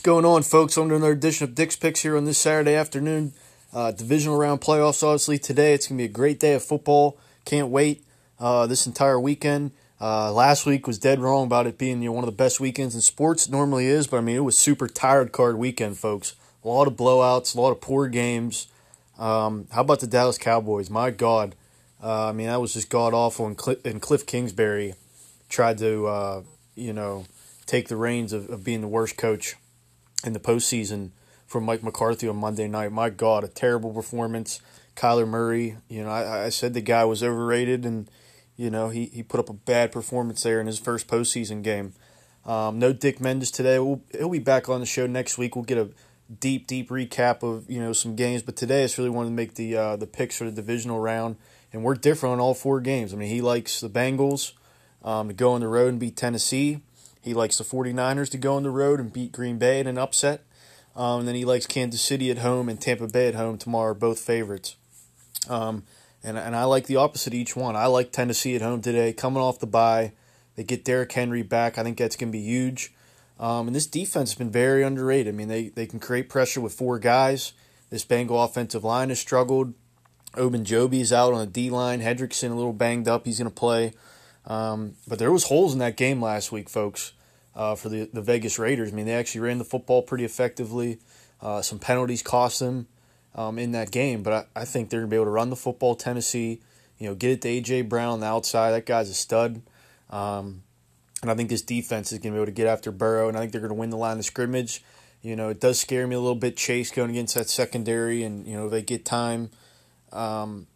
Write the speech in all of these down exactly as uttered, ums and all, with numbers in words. What's going on, folks? I'm doing another edition of Dick's Picks here on this Saturday afternoon. Uh, divisional round playoffs, obviously, today. It's going to be a great day of football. Can't wait uh, this entire weekend. Uh, last week was dead wrong about it being, you know, one of the best weekends in sports. It normally is, but, I mean, it was super tired card weekend, folks. A lot of blowouts, a lot of poor games. Um, how about the Dallas Cowboys? My God. Uh, I mean, that was just god-awful, and, Cl- and Cliff Kingsbury tried to, uh, you know, take the reins of, of being the worst coach in the postseason from Mike McCarthy on Monday night. My God, a terrible performance. Kyler Murray, you know, I, I said the guy was overrated, and, you know, he, he put up a bad performance there in his first postseason game. Um, no Dick Mendes today. We'll, he'll be back on the show next week. We'll get a deep, deep recap of, you know, some games. But today I just really wanted to make the, uh, the picks for the divisional round, and we're different on all four games. I mean, he likes the Bengals um, to go on the road and beat Tennessee. He likes the 49ers to go on the road and beat Green Bay in an upset. Um, and then he likes Kansas City at home and Tampa Bay at home tomorrow, both favorites. Um, and, and I like the opposite of each one. I like Tennessee at home today, coming off the bye. They get Derrick Henry back. I think that's going to be huge. Um, and this defense has been very underrated. I mean, they, they can create pressure with four guys. This Bengal offensive line has struggled. Ogbonnia is out on the D-line. Hendrickson a little banged up. He's going to play. Um, but there was holes in that game last week, folks, uh, for the, the Vegas Raiders. I mean, they actually ran the football pretty effectively. Uh, some penalties cost them um, in that game. But I, I think they're going to be able to run the football, Tennessee. You know, get it to A J. Brown on the outside. That guy's a stud. Um, and I think this defense is going to be able to get after Burrow. And I think they're going to win the line of scrimmage. You know, it does scare me a little bit, Chase going against that secondary. And, you know, they get time. Um,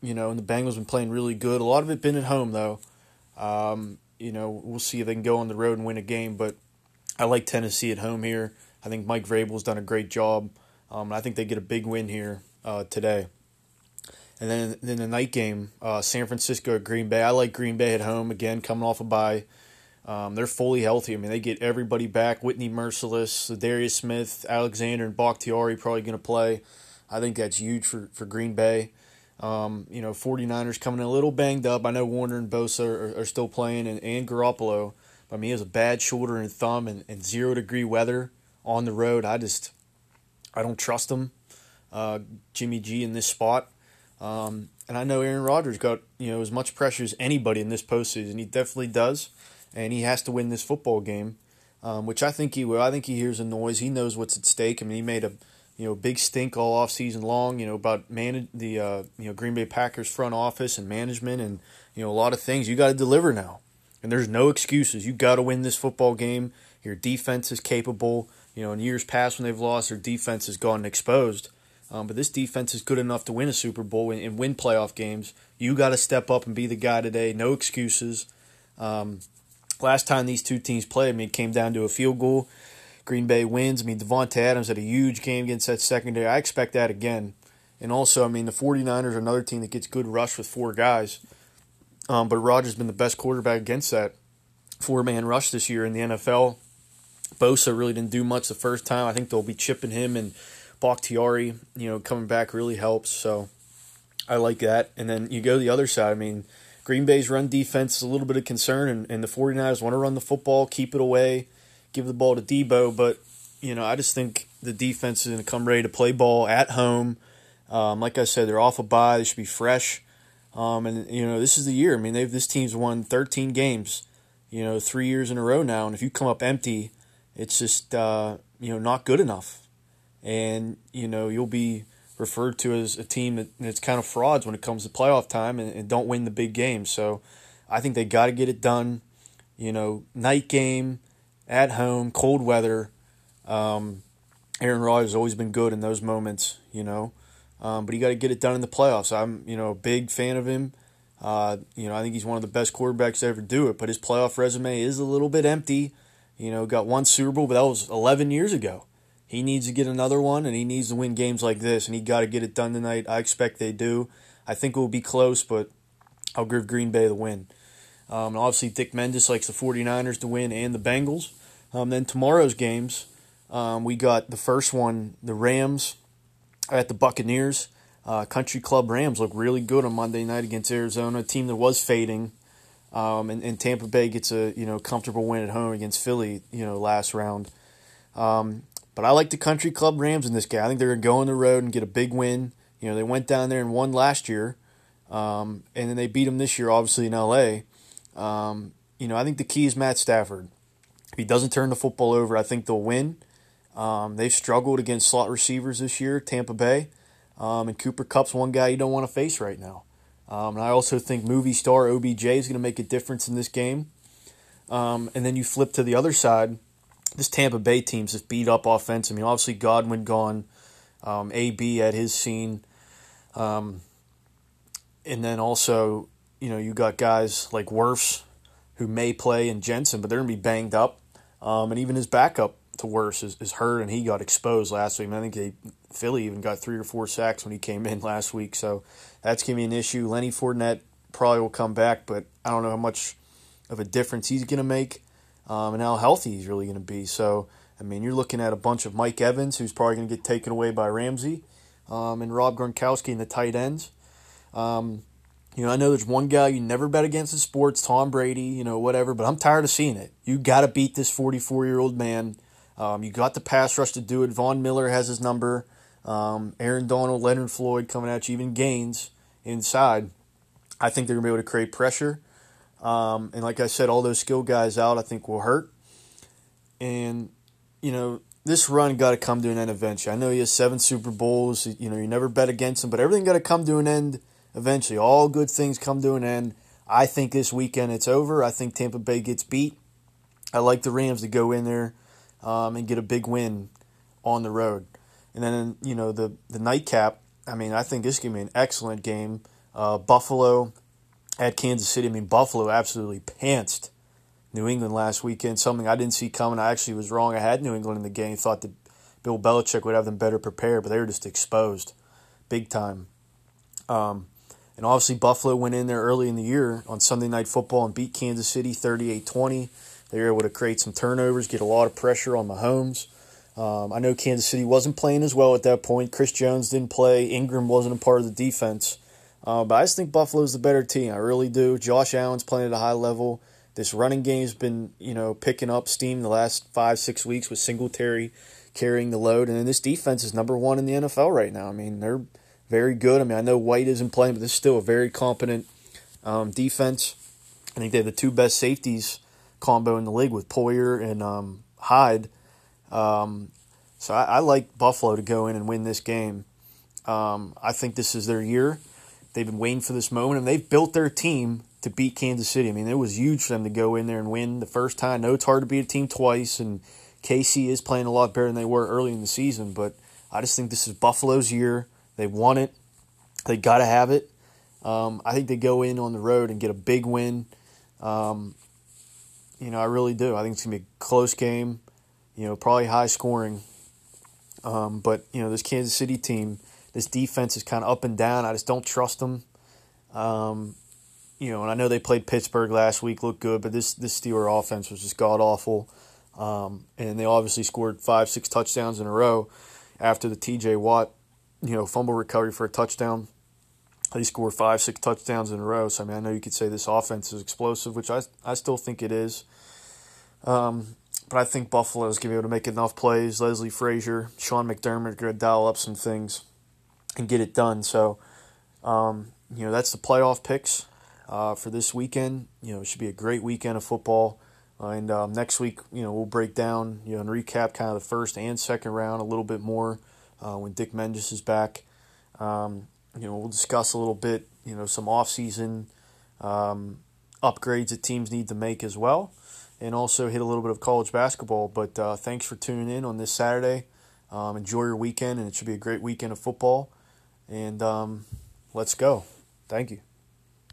you know, and the Bengals have been playing really good. A lot of it been at home, though. Um, you know, we'll see if they can go on the road and win a game, but I like Tennessee at home here. I think Mike Vrabel's done a great job. Um, and I think they get a big win here uh, today. And then, then the night game, uh, San Francisco at Green Bay. I like Green Bay at home, again, coming off a bye. Um, they're fully healthy. I mean, they get everybody back. Whitney Mercilus, Darius Smith, Alexander, and Bakhtiari probably going to play. I think that's huge for, for Green Bay. Um, you know, 49ers coming in a little banged up. I know Warner and Bosa are, are still playing, and, and Garoppolo. But, I mean, he has a bad shoulder and thumb and, and zero-degree weather on the road. I just – I don't trust him, uh, Jimmy G, in this spot. Um, and I know Aaron Rodgers got, you know, as much pressure as anybody in this postseason. He definitely does, and he has to win this football game, um, which I think he will. I think he hears the noise. He knows what's at stake. I mean, he made a – You know, big stink all off season long. You know about manage the uh, you know Green Bay Packers front office and management, and you know a lot of things. You got to deliver now, and there's no excuses. You got to win this football game. Your defense is capable. You know, in years past when they've lost, their defense has gone exposed. Um, but this defense is good enough to win a Super Bowl and, and win playoff games. You got to step up and be the guy today. No excuses. Um, last time these two teams played, I mean, it came down to a field goal. Green Bay wins. I mean, Devontae Adams had a huge game against that secondary. I expect that again. And also, I mean, the 49ers are another team that gets good rush with four guys. Um, but Rodgers has been the best quarterback against that four-man rush this year in the N F L. Bosa really didn't do much the first time. I think they'll be chipping him, and Bakhtiari, you know, coming back really helps. So I like that. And then you go the other side. I mean, Green Bay's run defense is a little bit of concern, and, and the 49ers want to run the football, keep it away. Give the ball to Debo, but, you know, I just think the defense is going to come ready to play ball at home. Um, like I said, they're off a bye. They should be fresh. Um, and, you know, this is the year. I mean, they've this team's won thirteen games, you know, three years in a row now. And if you come up empty, it's just, uh, you know, not good enough. And, you know, you'll be referred to as a team that, that's kind of frauds when it comes to playoff time and, and don't win the big games. So I think they got to get it done. You know, night game. At home, cold weather. Um, Aaron Rodgers has always been good in those moments, you know. Um, but you got to get it done in the playoffs. I'm, you know, a big fan of him. Uh, you know, I think he's one of the best quarterbacks to ever do it. But his playoff resume is a little bit empty. You know, got one Super Bowl, but that was eleven years ago. He needs to get another one, and he needs to win games like this. And he got to get it done tonight. I expect they do. I think it will be close, but I'll give Green Bay the win. Um, obviously, Dick Mendes likes the 49ers to win and the Bengals. Um, then tomorrow's games, um, we got the first one, the Rams at the Buccaneers. Uh, Country Club Rams look really good on Monday night against Arizona, a team that was fading. Um, and, and Tampa Bay gets a you know comfortable win at home against Philly you know last round. Um, but I like the Country Club Rams in this game. I think they're going to go on the road and get a big win. You know, they went down there and won last year, um, and then they beat them this year, obviously, in L A. Um, you know, I think the key is Matt Stafford. If he doesn't turn the football over, I think they'll win. Um, they've struggled against slot receivers this year, Tampa Bay. Um, and Cooper Kupp's one guy you don't want to face right now. Um, and I also think movie star O B J is going to make a difference in this game. Um, and then you flip to the other side. This Tampa Bay team's just beat up offense. I mean, obviously Godwin gone, um, A B at his scene. Um, and then also, you know, you got guys like Wirfs who may play and Jensen, but they're going to be banged up. Um, and even his backup to Wirfs is, is hurt, and he got exposed last week. I mean, I think they, Philly even got three or four sacks when he came in last week. So that's going to be an issue. Lenny Fournette probably will come back, but I don't know how much of a difference he's going to make um, and how healthy he's really going to be. So, I mean, you're looking at a bunch of Mike Evans, who's probably going to get taken away by Ramsey, um, and Rob Gronkowski in the tight ends. Um, you know, I know there's one guy you never bet against in sports, Tom Brady, you know, whatever, but I'm tired of seeing it. You got to beat this forty-four-year-old man. Um, you got the pass rush to do it. Von Miller has his number. Um, Aaron Donald, Leonard Floyd coming at you, even Gaines inside. I think they're going to be able to create pressure. Um, and like I said, all those skill guys out I think will hurt. And, you know, this run got to come to an end eventually. I know he has seven Super Bowls. You know, you never bet against him, but everything got to come to an end eventually. All good things come to an end. I think this weekend it's over. I think Tampa Bay gets beat. I like the Rams to go in there um, and get a big win on the road. And then, you know, the, the nightcap, I mean, I think this is going to be an excellent game. Uh, Buffalo at Kansas City. I mean, Buffalo absolutely pantsed New England last weekend, something I didn't see coming. I actually was wrong. I had New England in the game, thought that Bill Belichick would have them better prepared, but they were just exposed big time. Um, and obviously Buffalo went in there early in the year on Sunday Night Football and beat Kansas City thirty-eight twenty. They were able to create some turnovers, get a lot of pressure on Mahomes. Um, I know Kansas City wasn't playing as well at that point. Chris Jones didn't play. Ingram wasn't a part of the defense. Uh, but I just think Buffalo's the better team. I really do. Josh Allen's playing at a high level. This running game's been, you know, picking up steam the last five, six weeks with Singletary carrying the load. And then this defense is number one in the N F L right now. I mean, they're very good. I mean, I know White isn't playing, but this is still a very competent um, defense. I think they have the two best safeties combo in the league with Poyer and um, Hyde. Um, so I, I like Buffalo to go in and win this game. Um, I think this is their year. They've been waiting for this moment, and they've built their team to beat Kansas City. I mean, it was huge for them to go in there and win the first time. I know it's hard to beat a team twice, and K C is playing a lot better than they were early in the season, but I just think this is Buffalo's year. They want it. They got to have it. Um, I think they go in on the road and get a big win. Um, you know, I really do. I think it's going to be a close game. You know, probably high scoring. Um, but, you know, this Kansas City team, this defense is kind of up and down. I just don't trust them. Um, you know, and I know they played Pittsburgh last week, looked good, but this this Steelers offense was just god-awful. Um, and they obviously scored five, six touchdowns in a row after the T J Watt, you know, fumble recovery for a touchdown. They scored five, six touchdowns in a row. So, I mean, I know you could say this offense is explosive, which I, I still think it is. Um But I think Buffalo's going to be able to make enough plays. Leslie Frazier, Sean McDermott are going to dial up some things and get it done. So, um, you know, that's the playoff picks uh, for this weekend. You know, it should be a great weekend of football. Uh, and um, next week, you know, we'll break down, you know, and recap kind of the first and second round a little bit more uh, when Dick Mendes is back. Um, you know, we'll discuss a little bit, you know, some offseason um, upgrades that teams need to make as well. And also hit a little bit of college basketball. But uh, thanks for tuning in on this Saturday. Um, enjoy your weekend, and it should be a great weekend of football. And um, let's go. Thank you.